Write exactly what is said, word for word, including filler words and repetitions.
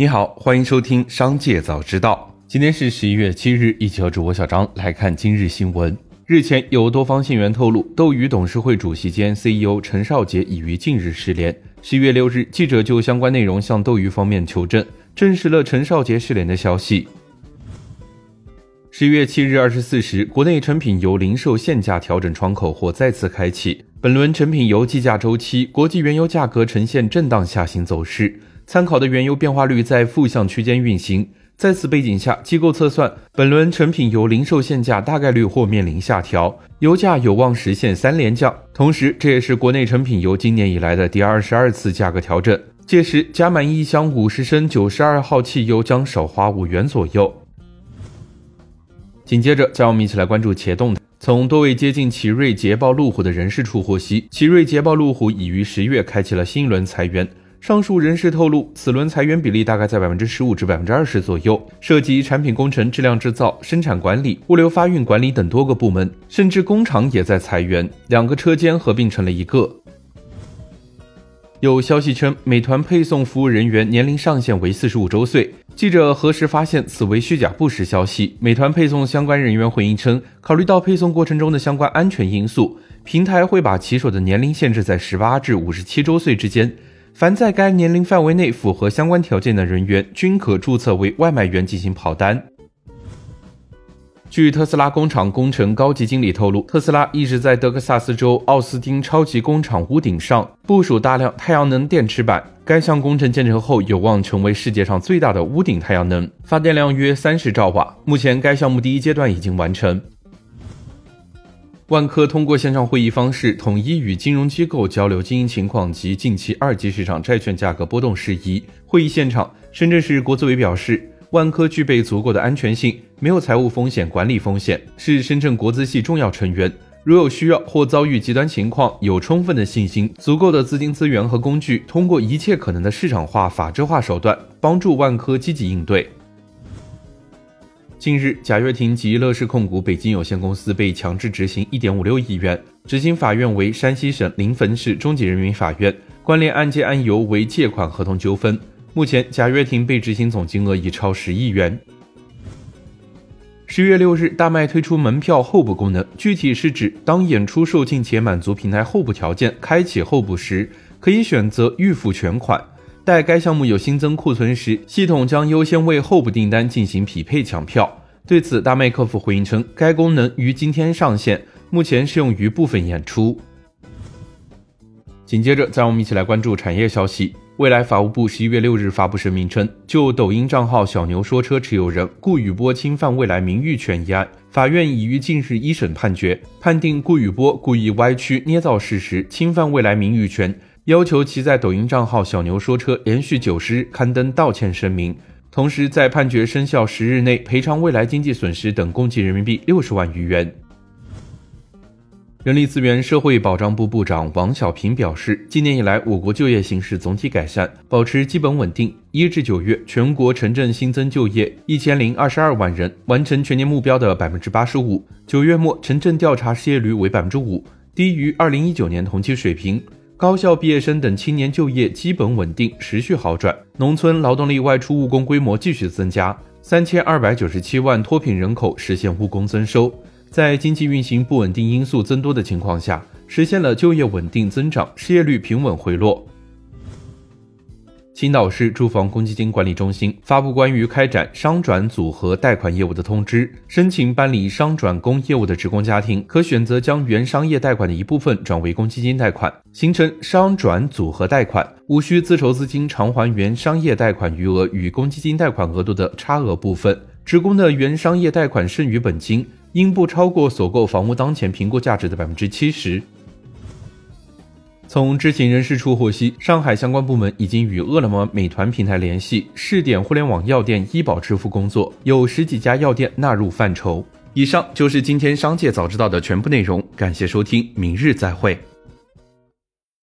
你好，欢迎收听商界早知道。今天是十一月七日，一起和主播小张来看今日新闻。日前有多方信源透露，斗鱼董事会主席兼 C E O 陈少杰已于近日失联。十一月六日，记者就相关内容向斗鱼方面求证，证实了陈少杰失联的消息。十一月七日二十四时，国内成品油零售限价调整窗口或再次开启。本轮成品油计价周期，国际原油价格呈现震荡下行走势，参考的原油变化率在负向区间运行。在此背景下，机构测算本轮成品油零售限价大概率或面临下调，油价有望实现三连降。同时，这也是国内成品油今年以来的第二十二次价格调整。届时，加满一箱五十升九十二号汽油将少花五元左右。紧接着，将我们一起来关注企业动态。从多位接近奇瑞捷豹路虎的人士处获悉，奇瑞捷豹路虎已于十月开启了新一轮裁员。上述人士透露，此轮裁员比例大概在 百分之十五 至 百分之二十 左右，涉及产品工程、质量制造、生产管理、物流发运管理等多个部门，甚至工厂也在裁员，两个车间合并成了一个。有消息称，美团配送服务人员年龄上限为四十五周岁。记者核实发现，此为虚假不实消息。美团配送相关人员回应称，考虑到配送过程中的相关安全因素，平台会把骑手的年龄限制在十八至五十七周岁之间。凡在该年龄范围内符合相关条件的人员，均可注册为外卖员进行跑单。据特斯拉工厂工程高级经理透露，特斯拉一直在德克萨斯州奥斯汀超级工厂屋顶上部署大量太阳能电池板，该项工程建成后有望成为世界上最大的屋顶太阳能，发电量约三十兆瓦。目前该项目第一阶段已经完成。万科通过线上会议方式，统一与金融机构交流经营情况及近期二级市场债券价格波动事宜。会议现场，深圳市国资委表示，万科具备足够的安全性，没有财务风险、管理风险，是深圳国资系重要成员。如有需要或遭遇极端情况，有充分的信心、足够的资金资源和工具，通过一切可能的市场化、法制化手段，帮助万科积极应对。近日，贾跃亭及乐视控股北京有限公司被强制执行 一点五六亿元，执行法院为山西省临汾市中级人民法院，关联案件案由为借款合同纠纷。目前，贾跃亭被执行总金额已超十亿元。十月六日，大麦推出门票候补功能，具体是指当演出售罄且满足平台候补条件，开启候补时，可以选择预付全款。在该项目有新增库存时，系统将优先为候补订单进行匹配抢票。对此，大麦客服回应称，该功能于今天上线，目前适用于部分演出。紧接着，再让我们一起来关注产业消息。未来法务部十一月六日发布声明称，就抖音账号小牛说车持有人顾宇波侵犯未来名誉权一案，法院已于近日一审判决，判定顾宇波故意歪曲、捏造事实，侵犯未来名誉权，要求其在抖音账号小牛说车连续九十日刊登道歉声明，同时在判决生效十日内赔偿未来经济损失等共计人民币六十万余元。人力资源社会保障部部长王小平表示，今年以来我国就业形势总体改善，保持基本稳定。一至九月，全国城镇新增就业一千零二十二万人，完成全年目标的 百分之八十五。 九月末，城镇调查失业率为 百分之五， 低于二零一九年同期水平。高校毕业生等青年就业基本稳定，持续好转，农村劳动力外出务工规模继续增加，三千二百九十七万脱贫人口实现务工增收。在经济运行不稳定因素增多的情况下，实现了就业稳定增长，失业率平稳回落。青岛市住房公积金管理中心发布关于开展商转组合贷款业务的通知，申请办理商转公业务的职工家庭，可选择将原商业贷款的一部分转为公积金贷款，形成商转组合贷款，无需自筹资金偿还原商业贷款余额与公积金贷款额度的差额部分。职工的原商业贷款剩余本金应不超过所购房屋当前评估价值的 百分之七十。从知情人士处获悉，上海相关部门已经与饿了么、美团平台联系，试点互联网药店医保支付工作，有十几家药店纳入范畴。以上就是今天商界早知道的全部内容，感谢收听，明日再会。